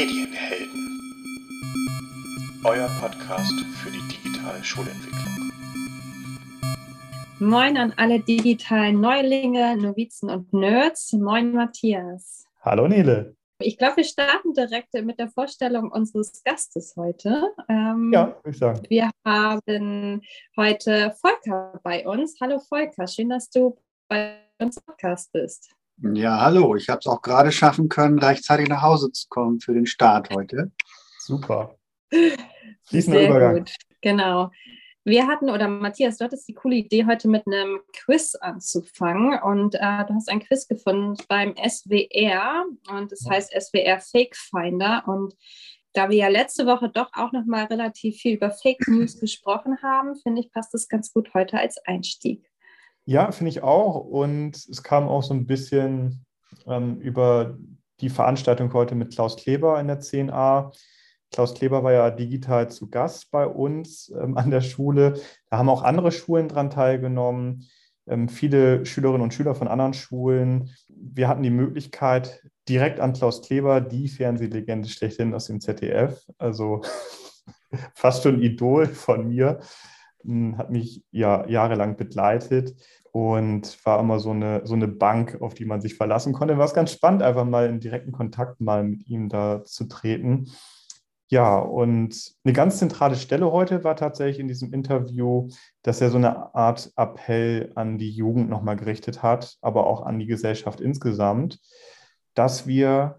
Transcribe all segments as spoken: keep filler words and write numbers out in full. Medienhelden, euer Podcast für die digitale Schulentwicklung. Moin an alle digitalen Neulinge, Novizen und Nerds. Moin Matthias. Hallo Nele. Ich glaube, wir starten direkt mit der Vorstellung unseres Gastes heute. Ähm, ja, würde ich sagen. Wir haben heute Volker bei uns. Hallo Volker, schön, dass du bei uns im Podcast bist. Ja, hallo. Ich habe es auch gerade schaffen können, rechtzeitig nach Hause zu kommen für den Start heute. Super. Fließender Übergang. Gut, genau. Wir hatten, oder Matthias, du hattest die coole Idee, heute mit einem Quiz anzufangen. Und äh, du hast ein Quiz gefunden beim S W R. Und das heißt S W R Fakefinder. Und da wir ja letzte Woche doch auch noch mal relativ viel über Fake News gesprochen haben, finde ich, passt das ganz gut heute als Einstieg. Ja, finde ich auch. Und es kam auch so ein bisschen ähm, über die Veranstaltung heute mit Klaus Kleber in der zehn a. Klaus Kleber war ja digital zu Gast bei uns ähm, an der Schule. Da haben auch andere Schulen dran teilgenommen, ähm, viele Schülerinnen und Schüler von anderen Schulen. Wir hatten die Möglichkeit, direkt an Klaus Kleber, die Fernsehlegende schlechthin aus dem Z D F, also fast schon Idol von mir, hat mich ja jahrelang begleitet und war immer so eine, so eine Bank, auf die man sich verlassen konnte. War es ganz spannend, einfach mal in direkten Kontakt mal mit ihm da zu treten. Ja, und eine ganz zentrale Stelle heute war tatsächlich in diesem Interview, dass er so eine Art Appell an die Jugend nochmal gerichtet hat, aber auch an die Gesellschaft insgesamt, dass wir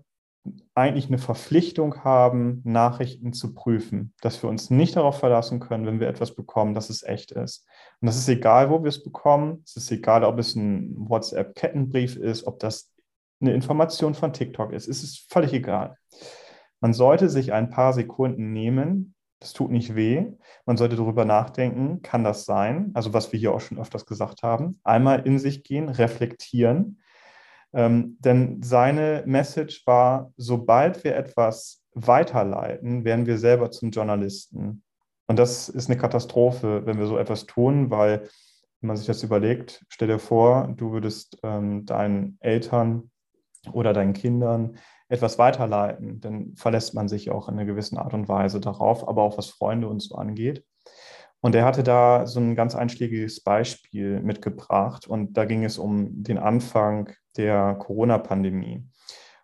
eigentlich eine Verpflichtung haben, Nachrichten zu prüfen, dass wir uns nicht darauf verlassen können, wenn wir etwas bekommen, dass es echt ist. Und das ist egal, wo wir es bekommen. Es ist egal, ob es ein WhatsApp-Kettenbrief ist, ob das eine Information von TikTok ist. Es ist völlig egal. Man sollte sich ein paar Sekunden nehmen. Das tut nicht weh. Man sollte darüber nachdenken, kann das sein? Also was wir hier auch schon öfters gesagt haben. Einmal in sich gehen, reflektieren. Ähm, denn seine Message war, sobald wir etwas weiterleiten, werden wir selber zum Journalisten. Und das ist eine Katastrophe, wenn wir so etwas tun, weil, wenn man sich das überlegt, stell dir vor, du würdest ähm, deinen Eltern oder deinen Kindern etwas weiterleiten, dann verlässt man sich auch in einer gewissen Art und Weise darauf, aber auch was Freunde und so angeht. Und er hatte da so ein ganz einschlägiges Beispiel mitgebracht und da ging es um den Anfang der Corona-Pandemie.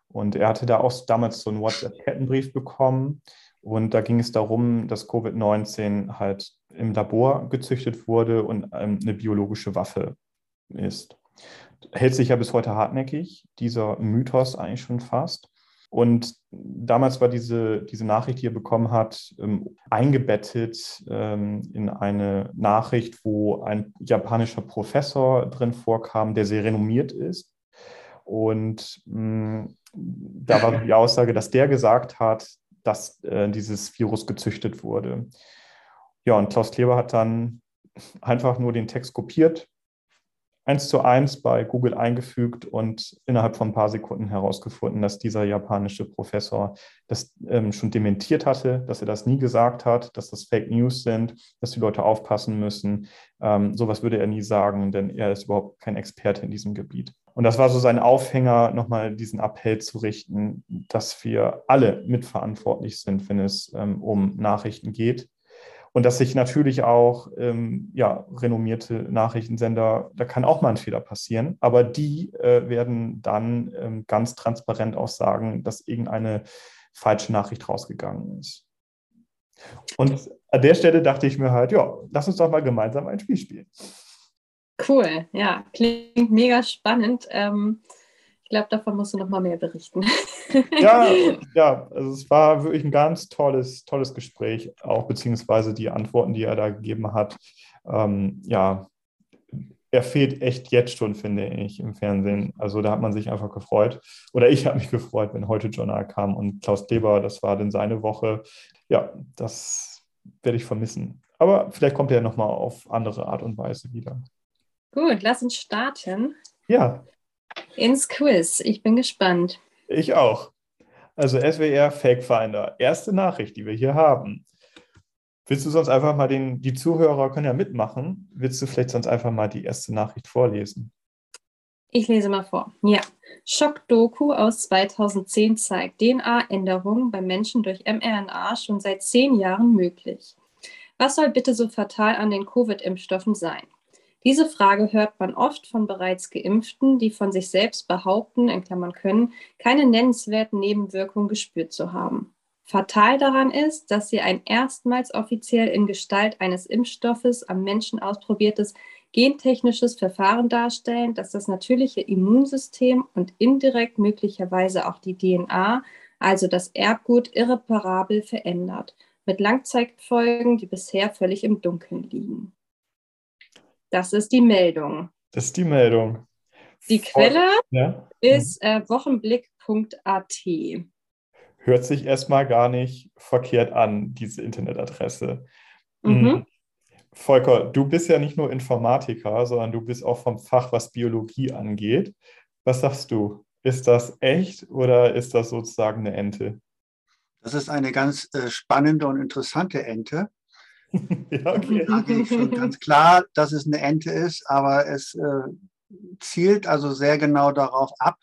Und er hatte da auch damals so einen WhatsApp-Kettenbrief bekommen und da ging es darum, dass Covid neunzehn halt im Labor gezüchtet wurde und eine biologische Waffe ist. Hält sich ja bis heute hartnäckig, dieser Mythos eigentlich schon fast. Und damals war diese, diese Nachricht, die er bekommen hat, ähm, eingebettet ähm, in eine Nachricht, wo ein japanischer Professor drin vorkam, der sehr renommiert ist. Und ähm, da war die Aussage, dass der gesagt hat, dass äh, dieses Virus gezüchtet wurde. Ja, und Klaus Kleber hat dann einfach nur den Text kopiert, eins zu eins bei Google eingefügt und innerhalb von ein paar Sekunden herausgefunden, dass dieser japanische Professor das ähm, schon dementiert hatte, dass er das nie gesagt hat, dass das Fake News sind, dass die Leute aufpassen müssen. Ähm, sowas würde er nie sagen, denn er ist überhaupt kein Experte in diesem Gebiet. Und das war so sein Aufhänger, nochmal diesen Appell zu richten, dass wir alle mitverantwortlich sind, wenn es ähm, um Nachrichten geht. Und dass sich natürlich auch ähm, ja, renommierte Nachrichtensender, da kann auch mal ein Fehler passieren, aber die äh, werden dann ähm, ganz transparent auch sagen, dass irgendeine falsche Nachricht rausgegangen ist. Und an der Stelle dachte ich mir halt, ja, lass uns doch mal gemeinsam ein Spiel spielen. Cool, ja, klingt mega spannend. Ähm Ich glaube, davon musst du noch mal mehr berichten. Ja, ja, also es war wirklich ein ganz tolles, tolles Gespräch, auch beziehungsweise die Antworten, die er da gegeben hat. Ähm, ja, er fehlt echt jetzt schon, finde ich, im Fernsehen. Also da hat man sich einfach gefreut. Oder ich habe mich gefreut, wenn heute Journal kam und Klaus Kleber, das war dann seine Woche. Ja, das werde ich vermissen. Aber vielleicht kommt er ja noch mal auf andere Art und Weise wieder. Gut, lass uns starten. Ja. Ins Quiz. Ich bin gespannt. Ich auch. Also S W R Fakefinder. Erste Nachricht, die wir hier haben. Willst du sonst einfach mal den, die Zuhörer können ja mitmachen, willst du vielleicht sonst einfach mal die erste Nachricht vorlesen? Ich lese mal vor. Ja. Schock-Doku aus zweitausendzehn zeigt D N A-Änderungen beim Menschen durch em R N A schon seit zehn Jahren möglich. Was soll bitte so fatal an den Covid-Impfstoffen sein? Diese Frage hört man oft von bereits Geimpften, die von sich selbst behaupten, in Klammern können, keine nennenswerten Nebenwirkungen gespürt zu haben. Fatal daran ist, dass sie ein erstmals offiziell in Gestalt eines Impfstoffes am Menschen ausprobiertes gentechnisches Verfahren darstellen, das das natürliche Immunsystem und indirekt möglicherweise auch die D N A, also das Erbgut, irreparabel verändert, mit Langzeitfolgen, die bisher völlig im Dunkeln liegen. Das ist die Meldung. Das ist die Meldung. Die Quelle ja. ist äh, wochenblick punkt a t. Hört sich erstmal gar nicht verkehrt an, diese Internetadresse. Mhm. Volker, du bist ja nicht nur Informatiker, sondern du bist auch vom Fach, was Biologie angeht. Was sagst du? Ist das echt oder ist das sozusagen eine Ente? Das ist eine ganz äh, spannende und interessante Ente. Ja, okay. Da sage ich schon ganz klar, dass es eine Ente ist, aber es äh, zielt also sehr genau darauf ab,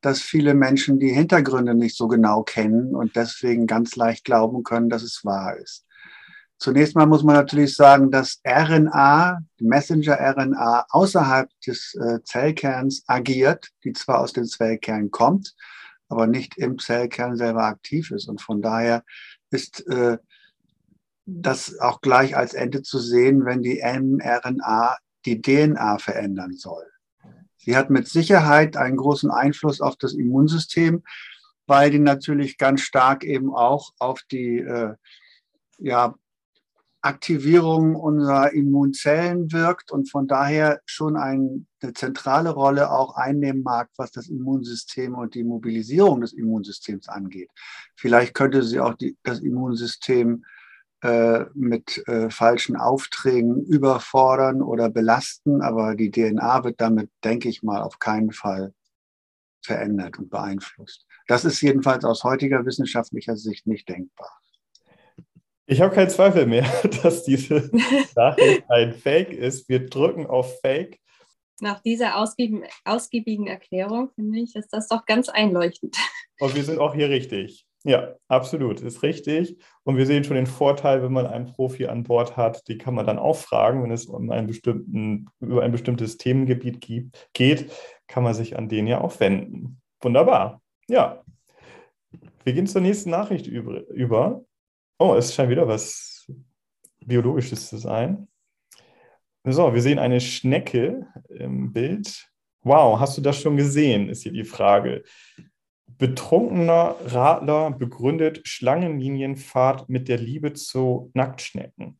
dass viele Menschen die Hintergründe nicht so genau kennen und deswegen ganz leicht glauben können, dass es wahr ist. Zunächst mal muss man natürlich sagen, dass R N A, Messenger-R N A, außerhalb des äh, Zellkerns agiert, die zwar aus dem Zellkern kommt, aber nicht im Zellkern selber aktiv ist. Und von daher ist äh, das auch gleich als Ente zu sehen, wenn die em R N A die D N A verändern soll. Sie hat mit Sicherheit einen großen Einfluss auf das Immunsystem, weil die natürlich ganz stark eben auch auf die äh, ja, Aktivierung unserer Immunzellen wirkt und von daher schon eine zentrale Rolle auch einnehmen mag, was das Immunsystem und die Mobilisierung des Immunsystems angeht. Vielleicht könnte sie auch die, das Immunsystem äh, mit äh, falschen Aufträgen überfordern oder belasten, aber die D N A wird damit, denke ich mal, auf keinen Fall verändert und beeinflusst. Das ist jedenfalls aus heutiger wissenschaftlicher Sicht nicht denkbar. Ich habe keinen Zweifel mehr, dass diese Nachricht ein Fake ist. Wir drücken auf Fake. Nach dieser ausgiebigen, ausgiebigen Erklärung, finde ich, ist das doch ganz einleuchtend. Und wir sind auch hier richtig. Ja, absolut, ist richtig. Und wir sehen schon den Vorteil, wenn man einen Profi an Bord hat, die kann man dann auch fragen, wenn es um einen bestimmten, über ein bestimmtes Themengebiet gibt, geht, kann man sich an den ja auch wenden. Wunderbar, ja. Wir gehen zur nächsten Nachricht über. Oh, es scheint wieder was Biologisches zu sein. So, wir sehen eine Schnecke im Bild. Wow, hast du das schon gesehen, ist hier die Frage. Betrunkener Radler begründet Schlangenlinienfahrt mit der Liebe zu Nacktschnecken.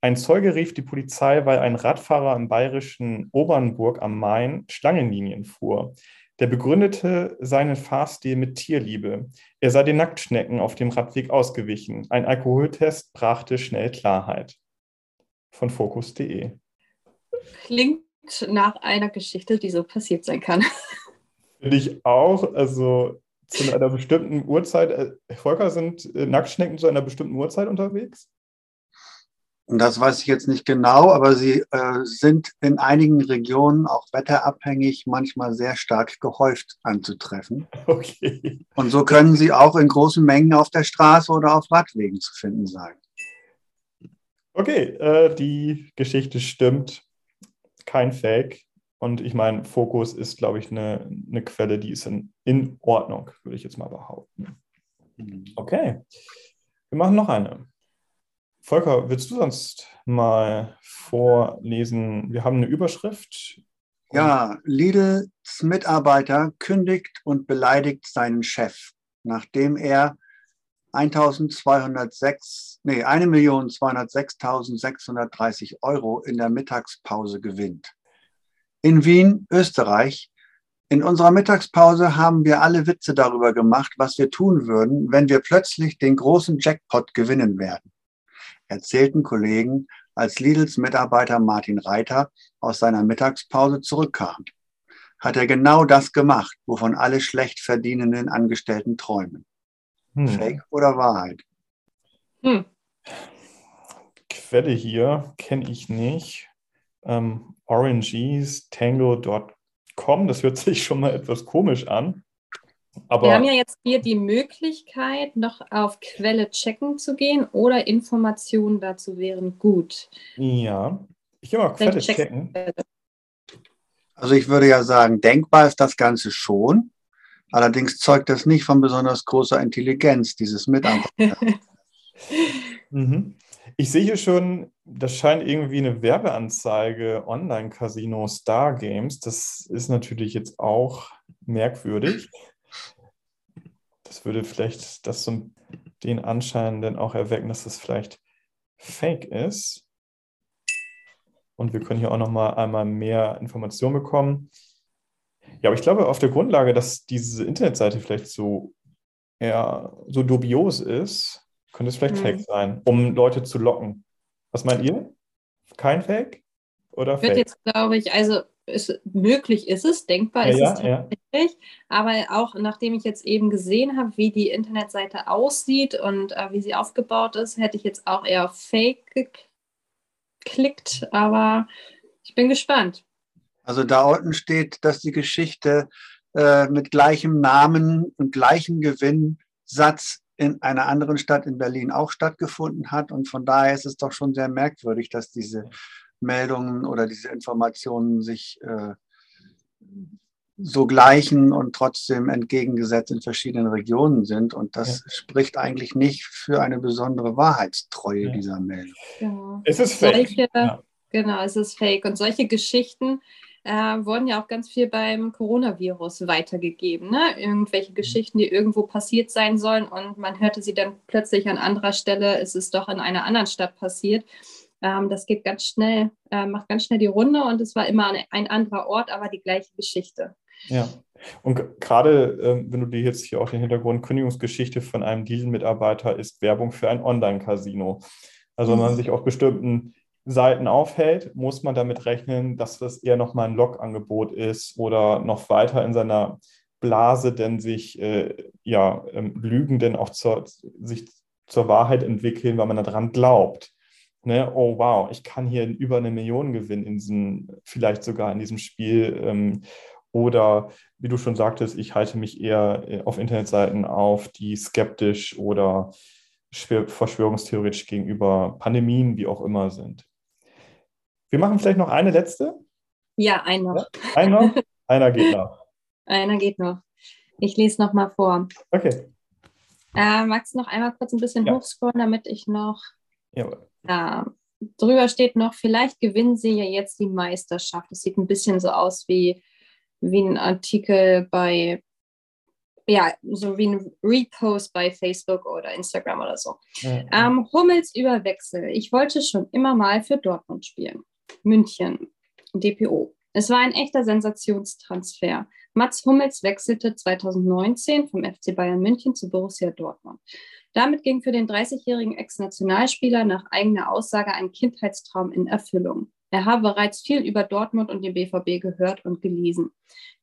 Ein Zeuge rief die Polizei, weil ein Radfahrer im bayerischen Obernburg am Main Schlangenlinien fuhr. Der begründete seinen Fahrstil mit Tierliebe. Er sei den Nacktschnecken auf dem Radweg ausgewichen. Ein Alkoholtest brachte schnell Klarheit. Von fokus punkt de. Klingt nach einer Geschichte, die so passiert sein kann. Finde ich auch. Also zu einer bestimmten Uhrzeit. Volker, sind Nacktschnecken zu einer bestimmten Uhrzeit unterwegs? Und das weiß ich jetzt nicht genau, aber sie äh, sind in einigen Regionen auch wetterabhängig manchmal sehr stark gehäuft anzutreffen. Okay. Und so können sie auch in großen Mengen auf der Straße oder auf Radwegen zu finden sein. Okay, äh, die Geschichte stimmt. Kein Fake. Und ich meine, Fokus ist, glaube ich, eine, eine Quelle, die ist in, in Ordnung, würde ich jetzt mal behaupten. Okay, wir machen noch eine. Volker, willst du sonst mal vorlesen? Wir haben eine Überschrift. Ja, Lidls Mitarbeiter kündigt und beleidigt seinen Chef, nachdem er eintausendzweihundertsechs, nee, eine Million zweihundertsechstausendsechshundertdreißig Euro in der Mittagspause gewinnt. In Wien, Österreich. In unserer Mittagspause haben wir alle Witze darüber gemacht, was wir tun würden, wenn wir plötzlich den großen Jackpot gewinnen werden. Erzählten Kollegen, als Lidls Mitarbeiter Martin Reiter aus seiner Mittagspause zurückkam, hat er genau das gemacht, wovon alle schlecht verdienenden Angestellten träumen. Hm. Fake oder Wahrheit? Hm. Quelle hier kenne ich nicht. Ähm, Orangees, Tango Dot kommen. Das hört sich schon mal etwas komisch an. Aber wir haben ja jetzt hier die Möglichkeit, noch auf Quelle checken zu gehen oder Informationen dazu wären gut. Ja, ich gehe mal auf Quelle checken. Also ich würde ja sagen, denkbar ist das Ganze schon. Allerdings zeugt das nicht von besonders großer Intelligenz, dieses Mitarbeiter. mhm. Ich sehe hier schon, das scheint irgendwie eine Werbeanzeige Online-Casino Star Games. Das ist natürlich jetzt auch merkwürdig. Das würde vielleicht das so den Anschein dann auch erwecken, dass das vielleicht fake ist. Und wir können hier auch nochmal einmal mehr Informationen bekommen. Ja, aber ich glaube, auf der Grundlage, dass diese Internetseite vielleicht so, ja, so dubios ist, könnte es vielleicht mhm. fake sein, um Leute zu locken. Was meint ihr? Kein Fake oder Fake? Wird jetzt, glaube ich, also ist, möglich ist es, denkbar ist ja, es ja, tatsächlich. Ja. Aber auch nachdem ich jetzt eben gesehen habe, wie die Internetseite aussieht und äh, wie sie aufgebaut ist, hätte ich jetzt auch eher auf Fake geklickt. Aber ich bin gespannt. Also da unten steht, dass die Geschichte äh, mit gleichem Namen und gleichem Gewinnsatz in einer anderen Stadt in Berlin auch stattgefunden hat. Und von daher ist es doch schon sehr merkwürdig, dass diese Meldungen oder diese Informationen sich äh, so gleichen und trotzdem entgegengesetzt in verschiedenen Regionen sind. Und das ja. spricht eigentlich nicht für eine besondere Wahrheitstreue ja. dieser Meldung. Ja. Es ist fake. Solche, ja. Genau, es ist fake. Und solche Geschichten Äh, wurden ja auch ganz viel beim Coronavirus weitergegeben. Ne? Irgendwelche Geschichten, die irgendwo passiert sein sollen und man hörte sie dann plötzlich an anderer Stelle, es ist doch in einer anderen Stadt passiert. Ähm, das geht ganz schnell, äh, macht ganz schnell die Runde und es war immer eine, ein anderer Ort, aber die gleiche Geschichte. Ja, und gerade, äh, wenn du dir jetzt hier auch den Hintergrund, Kündigungsgeschichte von einem Deal-Mitarbeiter ist Werbung für ein Online-Casino. Also wenn man sich auf bestimmten Seiten aufhält, muss man damit rechnen, dass das eher nochmal ein Log-Angebot ist oder noch weiter in seiner Blase denn sich äh, ja, ähm, Lügen denn auch zur, sich zur Wahrheit entwickeln, weil man daran glaubt. Ne? Oh wow, ich kann hier über eine Million gewinnen, in diesem, vielleicht sogar in diesem Spiel. Ähm, oder wie du schon sagtest, ich halte mich eher auf Internetseiten auf, die skeptisch oder verschwörungstheoretisch gegenüber Pandemien, wie auch immer sind. Wir machen vielleicht noch eine letzte? Ja, einen noch. Einen noch? Einer geht noch. Einer geht noch. Ich lese noch mal vor. Okay. Äh, magst du noch einmal kurz ein bisschen ja. hochscrollen, damit ich noch... Jawohl. Äh, drüber steht noch, vielleicht gewinnen sie ja jetzt die Meisterschaft. Das sieht ein bisschen so aus wie, wie ein Artikel bei... Ja, so wie ein Repost bei Facebook oder Instagram oder so. Ja. Ähm, Hummels über Wechsel. Ich wollte schon immer mal für Dortmund spielen. München, D P O. Es war ein echter Sensationstransfer. Mats Hummels wechselte zweitausendneunzehn vom F C Bayern München zu Borussia Dortmund. Damit ging für den dreißigjährigen Ex-Nationalspieler nach eigener Aussage ein Kindheitstraum in Erfüllung. Er habe bereits viel über Dortmund und den B V B gehört und gelesen.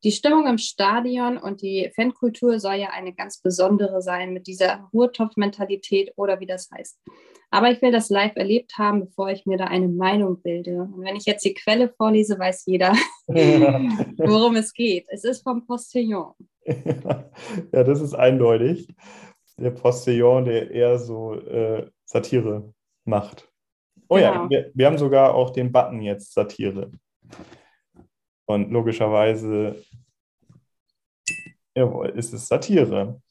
Die Stimmung im Stadion und die Fankultur soll ja eine ganz besondere sein mit dieser Ruhrtopf-Mentalität oder wie das heißt. Aber ich will das live erlebt haben, bevor ich mir da eine Meinung bilde. Und wenn ich jetzt die Quelle vorlese, weiß jeder, worum es geht. Es ist vom Postillon. Ja, das ist eindeutig. Der Postillon, der eher so äh, Satire macht. Oh ja, genau. wir, wir haben sogar auch den Button jetzt Satire. Und logischerweise, jawohl, ist es Satire.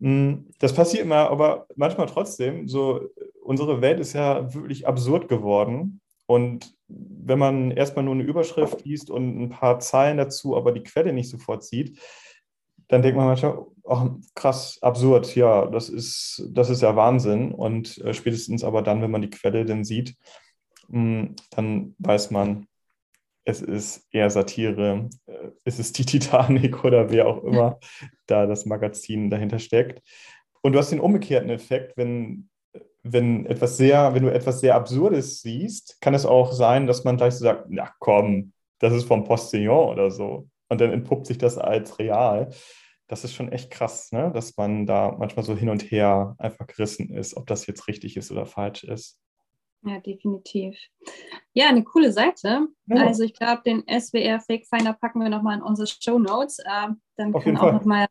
Das passiert immer, aber manchmal trotzdem. So, unsere Welt ist ja wirklich absurd geworden. Und wenn man erstmal nur eine Überschrift liest und ein paar Zeilen dazu, aber die Quelle nicht sofort sieht, dann denkt man manchmal, ach, krass, absurd, ja, das ist, das ist ja Wahnsinn. Und äh, spätestens aber dann, wenn man die Quelle dann sieht, mh, dann weiß man, es ist eher Satire, äh, es ist die Titanic oder wer auch immer da das Magazin dahinter steckt. Und du hast den umgekehrten Effekt, wenn, wenn, etwas sehr, wenn du etwas sehr Absurdes siehst, kann es auch sein, dass man gleich so sagt, na komm, das ist vom Postillon oder so. Und dann entpuppt sich das als real. Das ist schon echt krass, ne? Dass man da manchmal so hin und her einfach gerissen ist, ob das jetzt richtig ist oder falsch ist. Ja, definitiv. Ja, eine coole Seite. Ja. Also ich glaube, den S W R Fakefinder packen wir nochmal in unsere Shownotes. Äh, dann Auf kann auch nochmal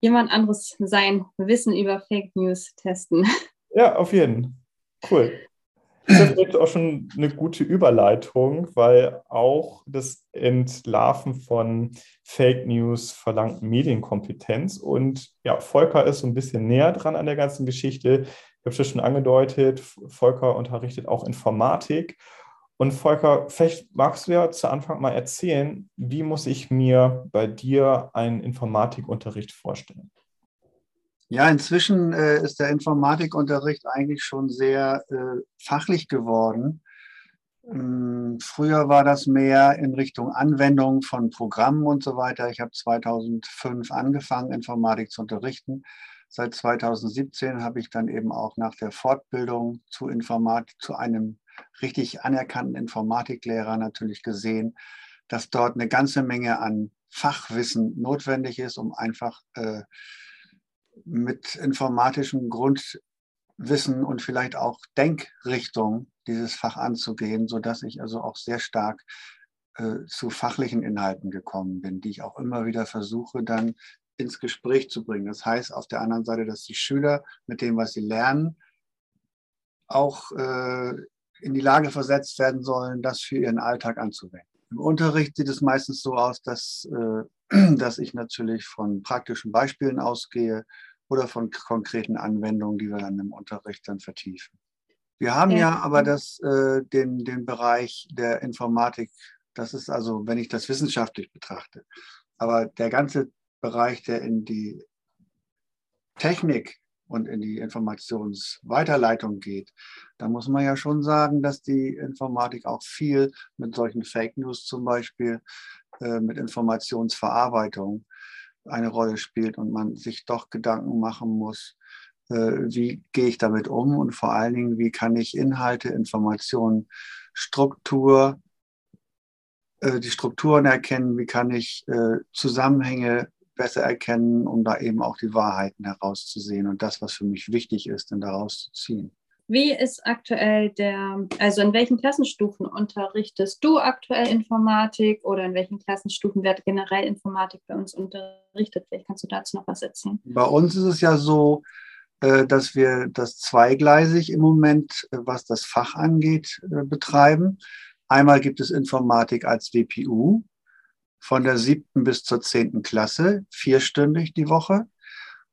jemand anderes sein Wissen über Fake News testen. Ja, auf jeden Fall. Cool. Das wird auch schon eine gute Überleitung, weil auch das Entlarven von Fake News verlangt Medienkompetenz. Und ja, Volker ist so ein bisschen näher dran an der ganzen Geschichte. Ich habe es schon angedeutet, Volker unterrichtet auch Informatik. Und Volker, vielleicht magst du ja zu Anfang mal erzählen, wie muss ich mir bei dir einen Informatikunterricht vorstellen? Ja, inzwischen äh, ist der Informatikunterricht eigentlich schon sehr äh, fachlich geworden. Ähm, früher war das mehr in Richtung Anwendung von Programmen und so weiter. Ich habe zweitausendfünf angefangen, Informatik zu unterrichten. Seit zweitausendsiebzehn habe ich dann eben auch nach der Fortbildung zu Informatik, zu einem richtig anerkannten Informatiklehrer natürlich gesehen, dass dort eine ganze Menge an Fachwissen notwendig ist, um einfach äh, mit informatischem Grundwissen und vielleicht auch Denkrichtung dieses Fach anzugehen, sodass ich also auch sehr stark äh, zu fachlichen Inhalten gekommen bin, die ich auch immer wieder versuche, dann ins Gespräch zu bringen. Das heißt auf der anderen Seite, dass die Schüler mit dem, was sie lernen, auch äh, in die Lage versetzt werden sollen, das für ihren Alltag anzuwenden. Im Unterricht sieht es meistens so aus, dass äh, dass ich natürlich von praktischen Beispielen ausgehe oder von konkreten Anwendungen, die wir dann im Unterricht dann vertiefen. Wir haben ja, ja aber das, äh, den, den Bereich der Informatik, das ist also, wenn ich das wissenschaftlich betrachte, aber der ganze Bereich, der in die Technik und in die Informationsweiterleitung geht, da muss man ja schon sagen, dass die Informatik auch viel mit solchen Fake News zum Beispiel, mit Informationsverarbeitung eine Rolle spielt und man sich doch Gedanken machen muss, wie gehe ich damit um und vor allen Dingen, wie kann ich Inhalte, Informationen, Struktur, die Strukturen erkennen, wie kann ich Zusammenhänge besser erkennen, um da eben auch die Wahrheiten herauszusehen und das, was für mich wichtig ist, dann daraus zu ziehen. Wie ist aktuell der, also in welchen Klassenstufen unterrichtest du aktuell Informatik oder in welchen Klassenstufen wird generell Informatik bei uns unterrichtet? Vielleicht kannst du dazu noch was erzählen. Bei uns ist es ja so, dass wir das zweigleisig im Moment, was das Fach angeht, betreiben. Einmal gibt es Informatik als W P U von der siebten bis zur zehnten Klasse, vierstündig die Woche.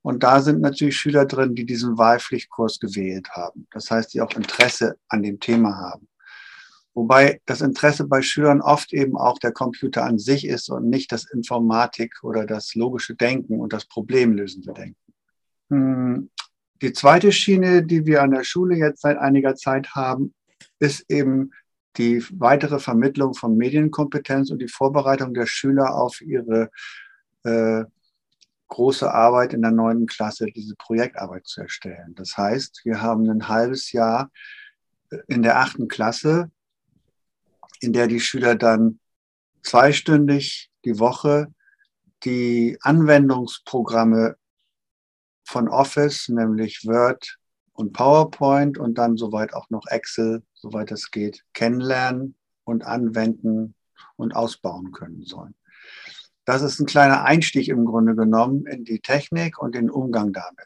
Und da sind natürlich Schüler drin, die diesen Wahlpflichtkurs gewählt haben. Das heißt, die auch Interesse an dem Thema haben. Wobei das Interesse bei Schülern oft eben auch der Computer an sich ist und nicht das Informatik oder das logische Denken und das problemlösende Denken. Die zweite Schiene, die wir an der Schule jetzt seit einiger Zeit haben, ist eben die weitere Vermittlung von Medienkompetenz und die Vorbereitung der Schüler auf ihre äh, große Arbeit in der neunten Klasse, diese Projektarbeit zu erstellen. Das heißt, wir haben ein halbes Jahr in der achten Klasse, in der die Schüler dann zweistündig die Woche die Anwendungsprogramme von Office, nämlich Word und PowerPoint und dann soweit auch noch Excel, soweit es geht, kennenlernen und anwenden und ausbauen können sollen. Das ist ein kleiner Einstieg im Grunde genommen in die Technik und den Umgang damit.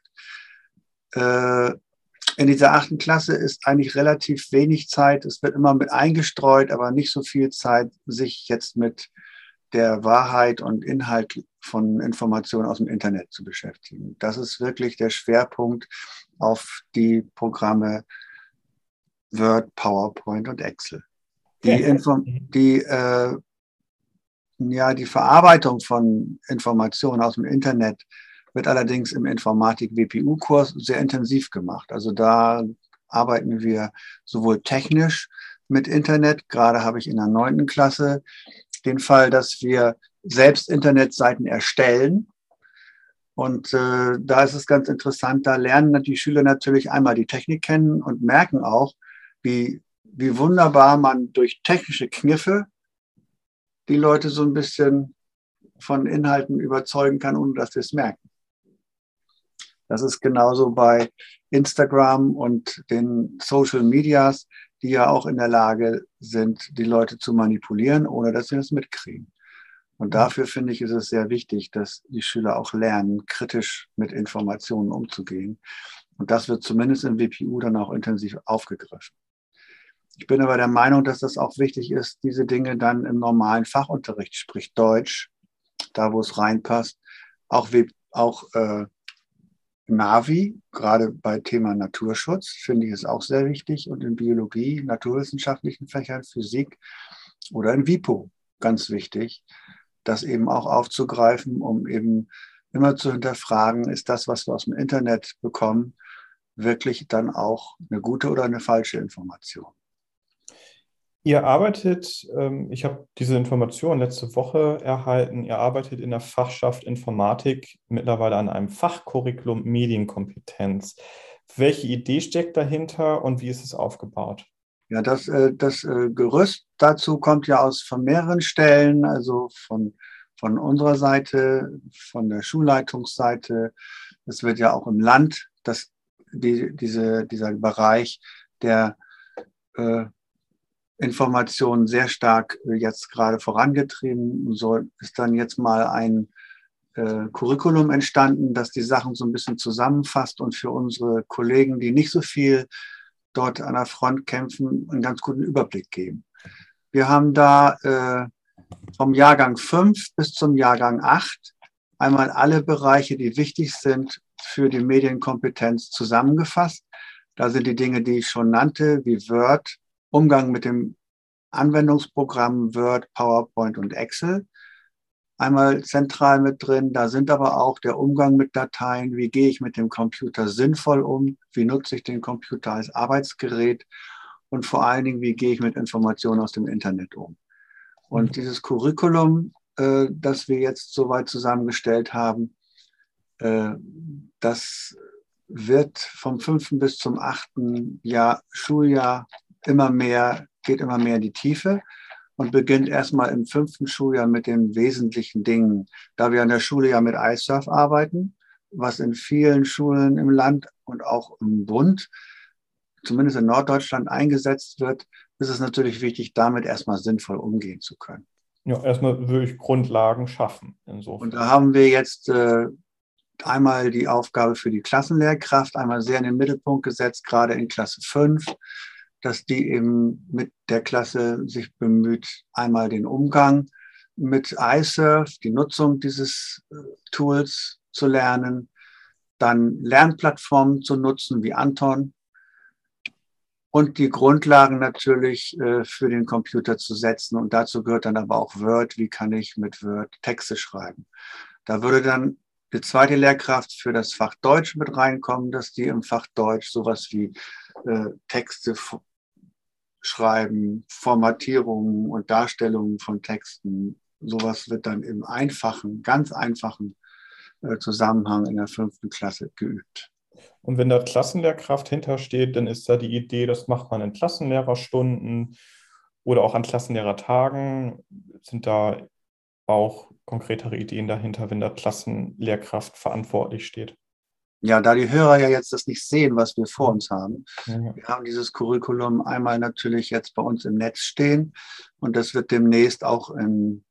Äh, in dieser achten Klasse ist eigentlich relativ wenig Zeit. Es wird immer mit eingestreut, aber nicht so viel Zeit, sich jetzt mit der Wahrheit und Inhalt von Informationen aus dem Internet zu beschäftigen. Das ist wirklich der Schwerpunkt auf die Programme Word, PowerPoint und Excel. Die, Info- die äh, Ja, die Verarbeitung von Informationen aus dem Internet wird allerdings im Informatik-W P U-Kurs sehr intensiv gemacht. Also da arbeiten wir sowohl technisch mit Internet, gerade habe ich in der neunten Klasse den Fall, dass wir selbst Internetseiten erstellen. Und äh, da ist es ganz interessant, da lernen die Schüler natürlich einmal die Technik kennen und merken auch, wie, wie wunderbar man durch technische Kniffe die Leute so ein bisschen von Inhalten überzeugen kann, ohne dass wir es merken. Das ist genauso bei Instagram und den Social Medias. die ja auch in der Lage sind, die Leute zu manipulieren, ohne dass sie das mitkriegen. Und dafür, finde ich, ist es sehr wichtig, dass die Schüler auch lernen, kritisch mit Informationen umzugehen. Und das wird zumindest im W P U dann auch intensiv aufgegriffen. Ich bin aber der Meinung, dass das auch wichtig ist, diese Dinge dann im normalen Fachunterricht, sprich Deutsch, da wo es reinpasst, auch, auch äh, Navi, gerade bei Thema Naturschutz, finde ich es auch sehr wichtig, und in Biologie, naturwissenschaftlichen Fächern, Physik oder in WIPO, ganz wichtig, das eben auch aufzugreifen, um eben immer zu hinterfragen, ist das, was wir aus dem Internet bekommen, wirklich dann auch eine gute oder eine falsche Information. Ihr arbeitet, ich habe diese Information letzte Woche erhalten, ihr arbeitet in der Fachschaft Informatik mittlerweile an einem Fachcurriculum Medienkompetenz. Welche Idee steckt dahinter und wie ist es aufgebaut? Ja, das, das Gerüst dazu kommt ja aus von mehreren Stellen, also von, von unserer Seite, von der Schulleitungsseite. Es wird ja auch im Land, das, die, diese, dieser Bereich der äh, Informationen sehr stark jetzt gerade vorangetrieben. So ist dann jetzt mal ein äh, Curriculum entstanden, das die Sachen so ein bisschen zusammenfasst und für unsere Kollegen, die nicht so viel dort an der Front kämpfen, einen ganz guten Überblick geben. Wir haben da äh, vom Jahrgang fünf bis zum Jahrgang acht einmal alle Bereiche, die wichtig sind für die Medienkompetenz, zusammengefasst. Da sind die Dinge, die ich schon nannte, wie Word, Umgang mit dem Anwendungsprogramm Word, PowerPoint und Excel einmal zentral mit drin. Da sind aber auch der Umgang mit Dateien, wie gehe ich mit dem Computer sinnvoll um, wie nutze ich den Computer als Arbeitsgerät und vor allen Dingen, wie gehe ich mit Informationen aus dem Internet um. Und dieses Curriculum, äh, das wir jetzt soweit zusammengestellt haben, äh, das wird vom fünften bis zum achten Jahr, Schuljahr immer mehr, geht immer mehr in die Tiefe und beginnt erstmal im fünften Schuljahr mit den wesentlichen Dingen. Da wir an der Schule ja mit iServ arbeiten, was in vielen Schulen im Land und auch im Bund, zumindest in Norddeutschland, eingesetzt wird, ist es natürlich wichtig, damit erstmal sinnvoll umgehen zu können. Ja, erstmal wirklich Grundlagen schaffen. Insofern. Und da haben wir jetzt äh, einmal die Aufgabe für die Klassenlehrkraft, einmal sehr in den Mittelpunkt gesetzt, gerade in Klasse fünf, dass die eben mit der Klasse sich bemüht, einmal den Umgang mit iServ, die Nutzung dieses Tools zu lernen, dann Lernplattformen zu nutzen wie Anton und die Grundlagen natürlich äh, für den Computer zu setzen. Und dazu gehört dann aber auch Word, wie kann ich mit Word Texte schreiben. Da würde dann die zweite Lehrkraft für das Fach Deutsch mit reinkommen, dass die im Fach Deutsch sowas wie äh, Texte schreiben, Formatierungen und Darstellungen von Texten. Sowas wird dann im einfachen, ganz einfachen äh, Zusammenhang in der fünften Klasse geübt. Und wenn da Klassenlehrkraft hintersteht, dann ist da die Idee, das macht man in Klassenlehrerstunden oder auch an Klassenlehrertagen. Sind da auch konkretere Ideen dahinter, wenn da Klassenlehrkraft verantwortlich steht? Ja, da die Hörer ja jetzt das nicht sehen, was wir vor uns haben. Ja, ja. Wir haben dieses Curriculum einmal natürlich jetzt bei uns im Netz stehen und das wird demnächst auch in,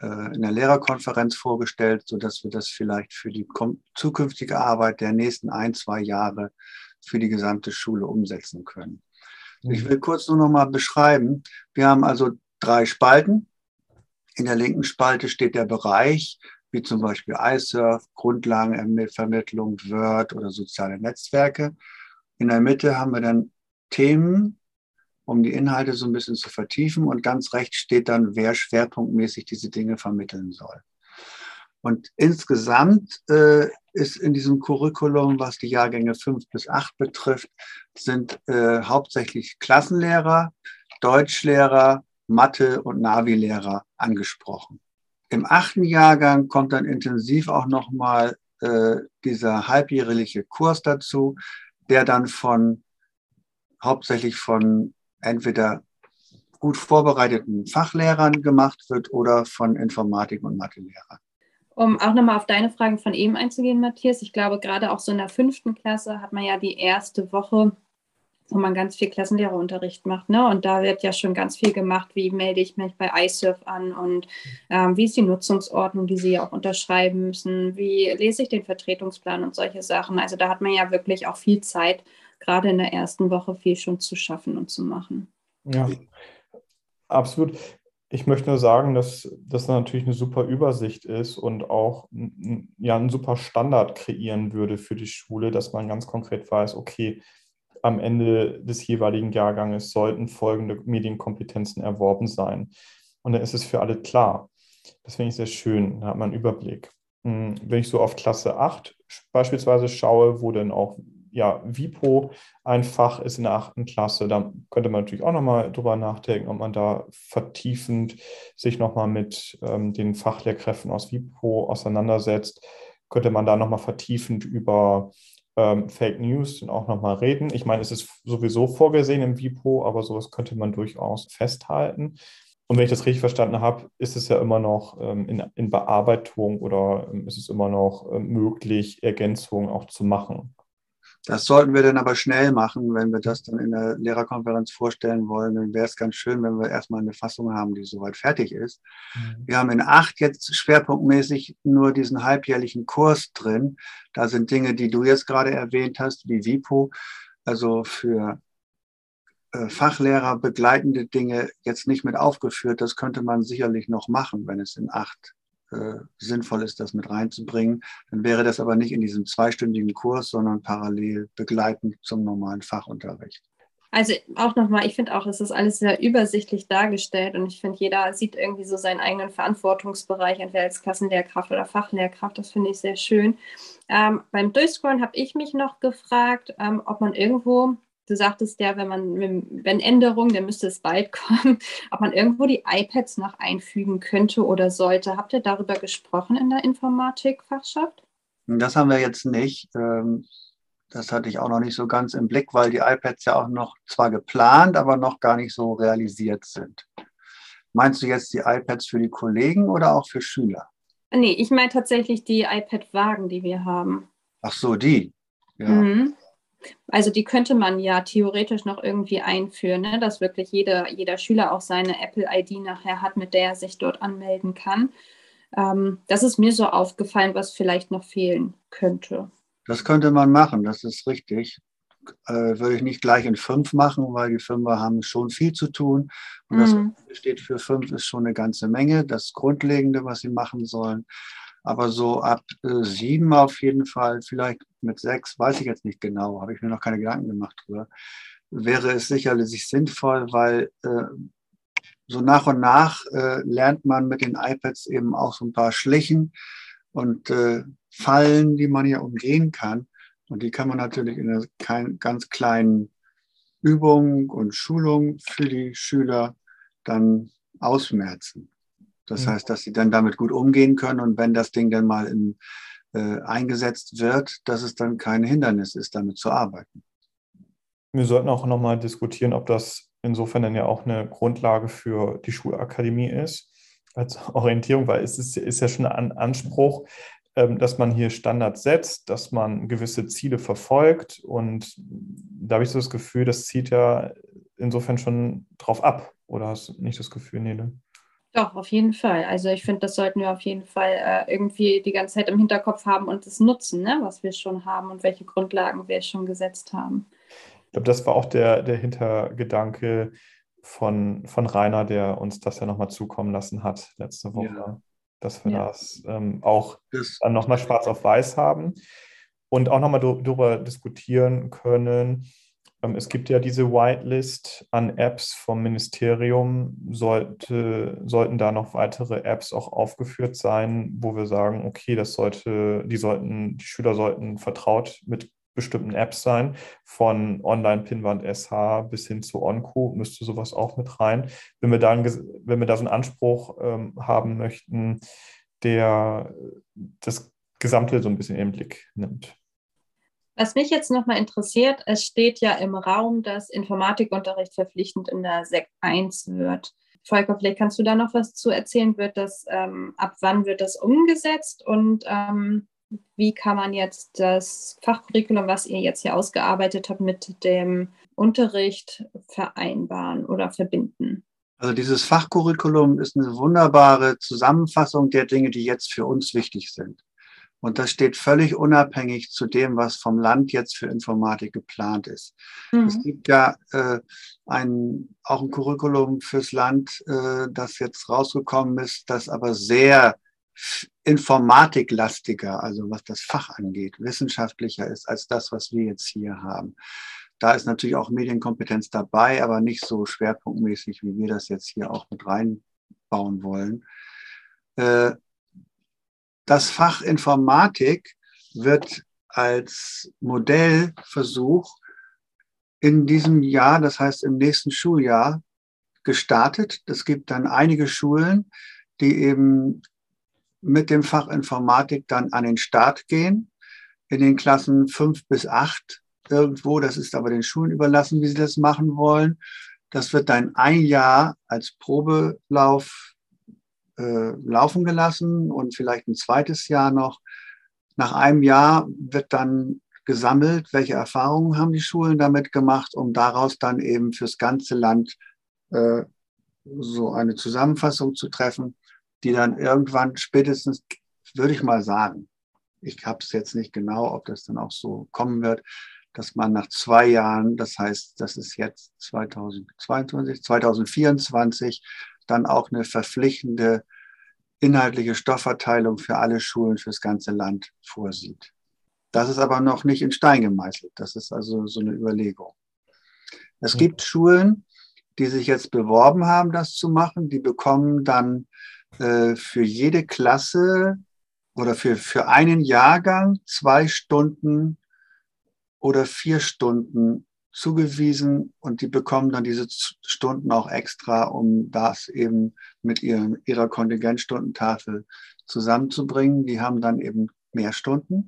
äh, in der Lehrerkonferenz vorgestellt, sodass wir das vielleicht für die kom- zukünftige Arbeit der nächsten ein, zwei Jahre für die gesamte Schule umsetzen können. Mhm. Ich will kurz nur noch mal beschreiben, wir haben also drei Spalten. In der linken Spalte steht der Bereich, wie zum Beispiel iServ, Grundlagenvermittlung, Word oder soziale Netzwerke. In der Mitte haben wir dann Themen, um die Inhalte so ein bisschen zu vertiefen. Und ganz rechts steht dann, wer schwerpunktmäßig diese Dinge vermitteln soll. Und insgesamt äh, ist in diesem Curriculum, was die Jahrgänge fünf bis acht betrifft, sind äh, hauptsächlich Klassenlehrer, Deutschlehrer, Mathe- und Navi-Lehrer angesprochen. Im achten Jahrgang kommt dann intensiv auch nochmal äh, dieser halbjährliche Kurs dazu, der dann von hauptsächlich von entweder gut vorbereiteten Fachlehrern gemacht wird oder von Informatik- und Mathelehrern. Um auch nochmal auf deine Fragen von eben einzugehen, Matthias, ich glaube, gerade auch so in der fünften Klasse hat man ja die erste Woche wo man ganz viel Klassenlehrerunterricht macht, ne? Und da wird ja schon ganz viel gemacht, wie melde ich mich bei iServ an und ähm, wie ist die Nutzungsordnung, die sie ja auch unterschreiben müssen, wie lese ich den Vertretungsplan und solche Sachen. Also da hat man ja wirklich auch viel Zeit, gerade in der ersten Woche viel schon zu schaffen und zu machen. Ja, absolut. Ich möchte nur sagen, dass das natürlich eine super Übersicht ist und auch ja, einen super Standard kreieren würde für die Schule, dass man ganz konkret weiß, okay, am Ende des jeweiligen Jahrganges sollten folgende Medienkompetenzen erworben sein. Und dann ist es für alle klar. Das finde ich sehr schön, da hat man einen Überblick. Wenn ich so auf Klasse acht beispielsweise schaue, wo denn auch ja, WIPO ein Fach ist in der achten Klasse, da könnte man natürlich auch nochmal drüber nachdenken, ob man da vertiefend sich nochmal mit ähm, den Fachlehrkräften aus WIPO auseinandersetzt, könnte man da nochmal vertiefend über ähm, Fake News dann auch nochmal reden. Ich meine, es ist sowieso vorgesehen im WIPO, aber sowas könnte man durchaus festhalten. Und wenn ich das richtig verstanden habe, ist es ja immer noch ähm, in, in Bearbeitung oder ähm, ist es immer noch ähm, möglich, Ergänzungen auch zu machen. Das sollten wir dann aber schnell machen, wenn wir das dann in der Lehrerkonferenz vorstellen wollen. Dann wäre es ganz schön, wenn wir erstmal eine Fassung haben, die soweit fertig ist. Mhm. Wir haben in acht jetzt schwerpunktmäßig nur diesen halbjährlichen Kurs drin. Da sind Dinge, die du jetzt gerade erwähnt hast, wie WIPO, also für äh, Fachlehrer begleitende Dinge jetzt nicht mit aufgeführt. Das könnte man sicherlich noch machen, wenn es in acht sinnvoll ist, das mit reinzubringen. Dann wäre das aber nicht in diesem zweistündigen Kurs, sondern parallel begleitend zum normalen Fachunterricht. Also auch nochmal, ich finde auch, es ist alles sehr übersichtlich dargestellt und ich finde, jeder sieht irgendwie so seinen eigenen Verantwortungsbereich, entweder als Klassenlehrkraft oder Fachlehrkraft, das finde ich sehr schön. Ähm, beim Durchscrollen habe ich mich noch gefragt, ähm, ob man irgendwo, du sagtest ja, wenn man wenn Änderungen, dann müsste es bald kommen, ob man irgendwo die iPads noch einfügen könnte oder sollte. Habt ihr darüber gesprochen in der Informatikfachschaft? Das haben wir jetzt nicht. Das hatte ich auch noch nicht so ganz im Blick, weil die iPads ja auch noch zwar geplant, aber noch gar nicht so realisiert sind. Meinst du jetzt die iPads für die Kollegen oder auch für Schüler? Nee, ich meine tatsächlich die iPad-Wagen, die wir haben. Ach so, die? Ja. Mhm. Also die könnte man ja theoretisch noch irgendwie einführen, ne? Dass wirklich jeder, jeder Schüler auch seine Apple-I D nachher hat, mit der er sich dort anmelden kann. Ähm, das ist mir so aufgefallen, was vielleicht noch fehlen könnte. Das könnte man machen, das ist richtig. Äh, würde ich nicht gleich in fünf machen, weil die Fünfer haben schon viel zu tun. Und mhm. das steht für fünf ist schon eine ganze Menge. Das Grundlegende, was sie machen sollen. Aber so ab äh, sieben auf jeden Fall, vielleicht mit sechs, weiß ich jetzt nicht genau, habe ich mir noch keine Gedanken gemacht drüber, wäre es sicherlich sinnvoll, weil äh, so nach und nach äh, lernt man mit den iPads eben auch so ein paar Schlichen und äh, Fallen, die man ja umgehen kann. Und die kann man natürlich in einer kein, ganz kleinen Übung und Schulung für die Schüler dann ausmerzen. Das heißt, dass sie dann damit gut umgehen können und wenn das Ding dann mal in, äh, eingesetzt wird, dass es dann kein Hindernis ist, damit zu arbeiten. Wir sollten auch nochmal diskutieren, ob das insofern dann ja auch eine Grundlage für die Schulakademie ist, als Orientierung, weil es ist, ist ja schon ein Anspruch, ähm, dass man hier Standards setzt, dass man gewisse Ziele verfolgt und da habe ich so das Gefühl, das zieht ja insofern schon drauf ab. Oder hast du nicht das Gefühl, Nele? Doch, auf jeden Fall. Also ich finde, das sollten wir auf jeden Fall äh, irgendwie die ganze Zeit im Hinterkopf haben und es nutzen, ne, was wir schon haben und welche Grundlagen wir schon gesetzt haben. Ich glaube, das war auch der, der Hintergedanke von, von Rainer, der uns das ja nochmal zukommen lassen hat letzte Woche, ja. dass wir ja. das ähm, auch das dann nochmal schwarz auf weiß haben und auch nochmal darüber diskutieren können. Es gibt ja diese Whitelist an Apps vom Ministerium. Sollte, sollten da noch weitere Apps auch aufgeführt sein, wo wir sagen, okay, das sollte, die sollten, die Schüler sollten vertraut mit bestimmten Apps sein. Von Online-Pinwand S H bis hin zu OnCo müsste sowas auch mit rein. Wenn wir da, einen, wenn wir da so einen Anspruch ähm, haben möchten, der das Gesamte so ein bisschen im Blick nimmt. Was mich jetzt nochmal interessiert, es steht ja im Raum, dass Informatikunterricht verpflichtend in der Sek eins wird. Volker, vielleicht kannst du da noch was zu erzählen. Wird das, ähm, ab wann wird das umgesetzt und ähm, wie kann man jetzt das Fachcurriculum, was ihr jetzt hier ausgearbeitet habt, mit dem Unterricht vereinbaren oder verbinden? Also dieses Fachcurriculum ist eine wunderbare Zusammenfassung der Dinge, die jetzt für uns wichtig sind. Und das steht völlig unabhängig zu dem, was vom Land jetzt für Informatik geplant ist. Mhm. Es gibt ja äh, ein, auch ein Curriculum fürs Land, äh, das jetzt rausgekommen ist, das aber sehr informatiklastiger, also was das Fach angeht, wissenschaftlicher ist als das, was wir jetzt hier haben. Da ist natürlich auch Medienkompetenz dabei, aber nicht so schwerpunktmäßig, wie wir das jetzt hier auch mit reinbauen wollen. Äh, Das Fach Informatik wird als Modellversuch in diesem Jahr, das heißt im nächsten Schuljahr, gestartet. Es gibt dann einige Schulen, die eben mit dem Fach Informatik dann an den Start gehen, in den Klassen fünf bis acht irgendwo. Das ist aber den Schulen überlassen, wie sie das machen wollen. Das wird dann ein Jahr als Probelauf laufen gelassen und vielleicht ein zweites Jahr noch. Nach einem Jahr wird dann gesammelt, welche Erfahrungen haben die Schulen damit gemacht, um daraus dann eben fürs ganze Land äh, so eine Zusammenfassung zu treffen, die dann irgendwann spätestens, würde ich mal sagen, ich habe es jetzt nicht genau, ob das dann auch so kommen wird, dass man nach zwei Jahren, das heißt, das ist jetzt zweitausendzweiundzwanzig, zweitausendvierundzwanzig, dann auch eine verpflichtende inhaltliche Stoffverteilung für alle Schulen, fürs ganze Land vorsieht. Das ist aber noch nicht in Stein gemeißelt. Das ist also so eine Überlegung. Es gibt Schulen, die sich jetzt beworben haben, das zu machen. Die bekommen dann äh, für jede Klasse oder für, für einen Jahrgang zwei Stunden oder vier Stunden zugewiesen und die bekommen dann diese Stunden auch extra, um das eben mit ihren, ihrer Kontingentstundentafel zusammenzubringen. Die haben dann eben mehr Stunden.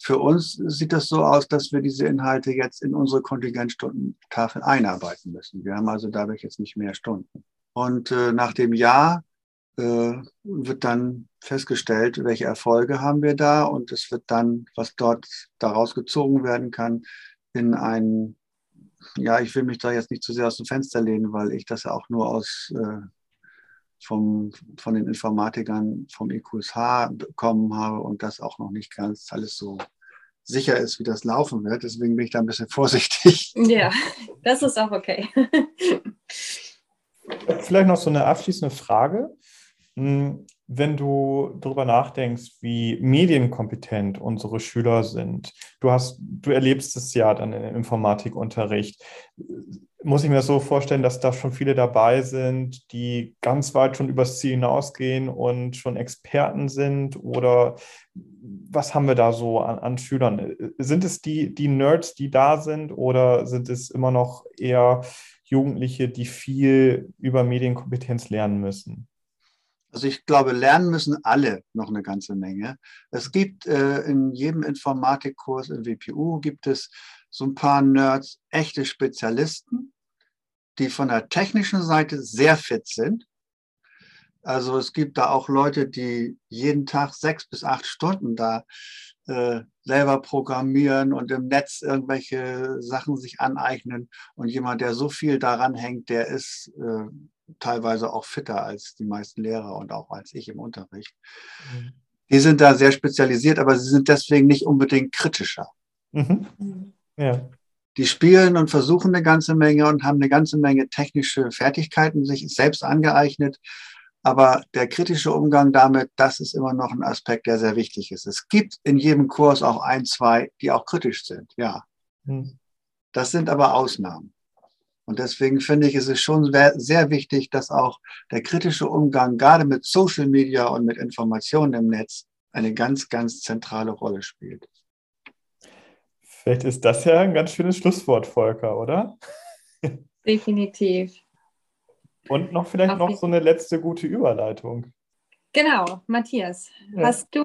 Für uns sieht das so aus, dass wir diese Inhalte jetzt in unsere Kontingentstundentafel einarbeiten müssen. Wir haben also dadurch jetzt nicht mehr Stunden. Und äh, nach dem Jahr äh, wird dann festgestellt, welche Erfolge haben wir da und es wird dann, was dort daraus gezogen werden kann, in einen Ja, ich will mich da jetzt nicht zu sehr aus dem Fenster lehnen, weil ich das ja auch nur aus äh, vom, von den Informatikern vom I Q S H bekommen habe und das auch noch nicht ganz alles so sicher ist, wie das laufen wird. Deswegen bin ich da ein bisschen vorsichtig. Ja, das ist auch okay. Vielleicht noch so eine abschließende Frage. Wenn du darüber nachdenkst, wie medienkompetent unsere Schüler sind, du hast, du erlebst es ja dann im Informatikunterricht, muss ich mir das so vorstellen, dass da schon viele dabei sind, die ganz weit schon übers Ziel hinausgehen und schon Experten sind? Oder was haben wir da so an, an Schülern? Sind es die, die Nerds, die da sind, oder sind es immer noch eher Jugendliche, die viel über Medienkompetenz lernen müssen? Also ich glaube, lernen müssen alle noch eine ganze Menge. Es gibt äh, in jedem Informatikkurs in W P U gibt es so ein paar Nerds, echte Spezialisten, die von der technischen Seite sehr fit sind. Also es gibt da auch Leute, die jeden Tag sechs bis acht Stunden da äh, selber programmieren und im Netz irgendwelche Sachen sich aneignen. Und jemand, der so viel daran hängt, der ist äh, teilweise auch fitter als die meisten Lehrer und auch als ich im Unterricht. Mhm. Die sind da sehr spezialisiert, aber sie sind deswegen nicht unbedingt kritischer. Mhm. Ja. Die spielen und versuchen eine ganze Menge und haben eine ganze Menge technische Fertigkeiten sich selbst angeeignet. Aber der kritische Umgang damit, das ist immer noch ein Aspekt, der sehr wichtig ist. Es gibt in jedem Kurs auch ein, zwei, die auch kritisch sind, ja. Mhm. Das sind aber Ausnahmen. Und deswegen finde ich, ist es schon sehr wichtig, dass auch der kritische Umgang gerade mit Social Media und mit Informationen im Netz eine ganz, ganz zentrale Rolle spielt. Vielleicht ist das ja ein ganz schönes Schlusswort, Volker, oder? Definitiv. Und noch vielleicht noch so eine letzte gute Überleitung. Genau, Matthias, ja. Hast du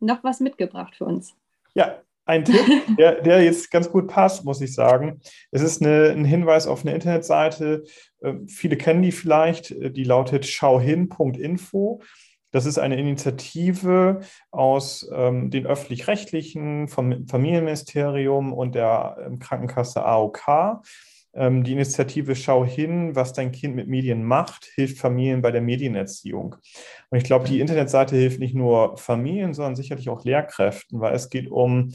noch was mitgebracht für uns? Ja. Ein Tipp, der, der jetzt ganz gut passt, muss ich sagen. Es ist eine, ein Hinweis auf eine Internetseite. Viele kennen die vielleicht. Die lautet schauhin punkt info. Das ist eine Initiative aus ähm, den Öffentlich-Rechtlichen, vom Familienministerium und der ähm, Krankenkasse A O K. Ähm, die Initiative Schau hin, was dein Kind mit Medien macht, hilft Familien bei der Medienerziehung. Und ich glaube, die Internetseite hilft nicht nur Familien, sondern sicherlich auch Lehrkräften, weil es geht um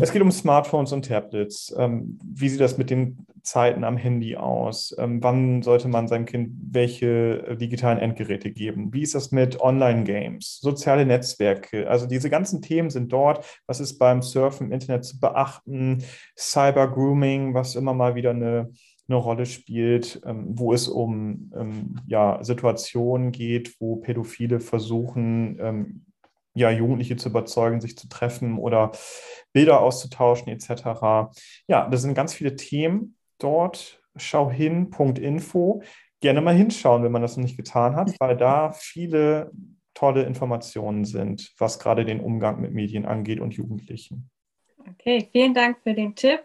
Es geht um Smartphones und Tablets. Ähm, wie sieht das mit den Zeiten am Handy aus? Ähm, wann sollte man seinem Kind welche digitalen Endgeräte geben? Wie ist das mit Online-Games, soziale Netzwerke? Also diese ganzen Themen sind dort. Was ist beim Surfen im Internet zu beachten? Cyber-Grooming, was immer mal wieder eine, eine Rolle spielt, ähm, wo es um ähm, ja, Situationen geht, wo Pädophile versuchen, ähm, ja, Jugendliche zu überzeugen, sich zu treffen oder Bilder auszutauschen et cetera. Ja, das sind ganz viele Themen dort. schauhin punkt info. Gerne mal hinschauen, wenn man das noch nicht getan hat, weil da viele tolle Informationen sind, was gerade den Umgang mit Medien angeht und Jugendlichen. Okay, vielen Dank für den Tipp.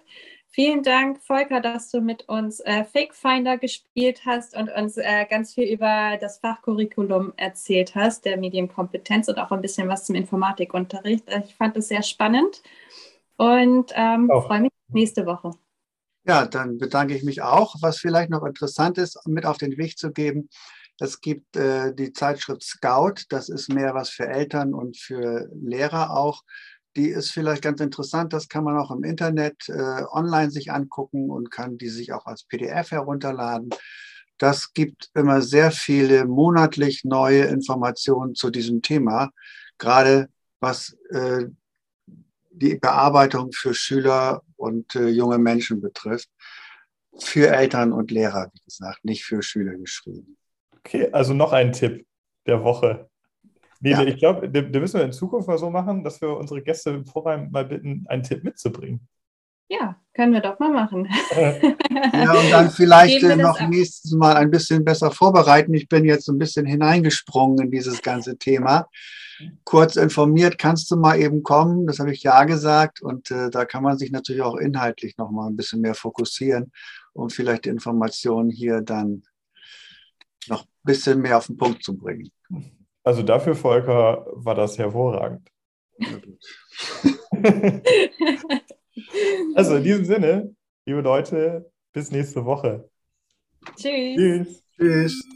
Vielen Dank, Volker, dass du mit uns äh, Fakefinder gespielt hast und uns äh, ganz viel über das Fachcurriculum erzählt hast, der Medienkompetenz und auch ein bisschen was zum Informatikunterricht. Ich fand das sehr spannend und ähm, freue mich nächste Woche. Ja, dann bedanke ich mich auch. Was vielleicht noch interessant ist, mit auf den Weg zu geben, es gibt äh, die Zeitschrift Scout, das ist mehr was für Eltern und für Lehrer auch. Die ist vielleicht ganz interessant, das kann man auch im Internet äh, online sich angucken und kann die sich auch als P D F herunterladen. Das gibt immer sehr viele monatlich neue Informationen zu diesem Thema, gerade was äh, die Bearbeitung für Schüler und äh, junge Menschen betrifft. Für Eltern und Lehrer, wie gesagt, nicht für Schüler geschrieben. Okay, also noch ein Tipp der Woche. Nee, ja. Ich glaube, da müssen wir in Zukunft mal so machen, dass wir unsere Gäste im Vorrein mal bitten, einen Tipp mitzubringen. Ja, können wir doch mal machen. Ja, und dann vielleicht noch nächstes Mal ein bisschen besser vorbereiten. Ich bin jetzt ein bisschen hineingesprungen in dieses ganze Thema. Kurz informiert, kannst du mal eben kommen? Das habe ich ja gesagt. Und äh, da kann man sich natürlich auch inhaltlich noch mal ein bisschen mehr fokussieren und vielleicht die Informationen hier dann noch ein bisschen mehr auf den Punkt zu bringen. Also dafür, Volker, war das hervorragend. Also in diesem Sinne, liebe Leute, bis nächste Woche. Tschüss. Tschüss. Tschüss.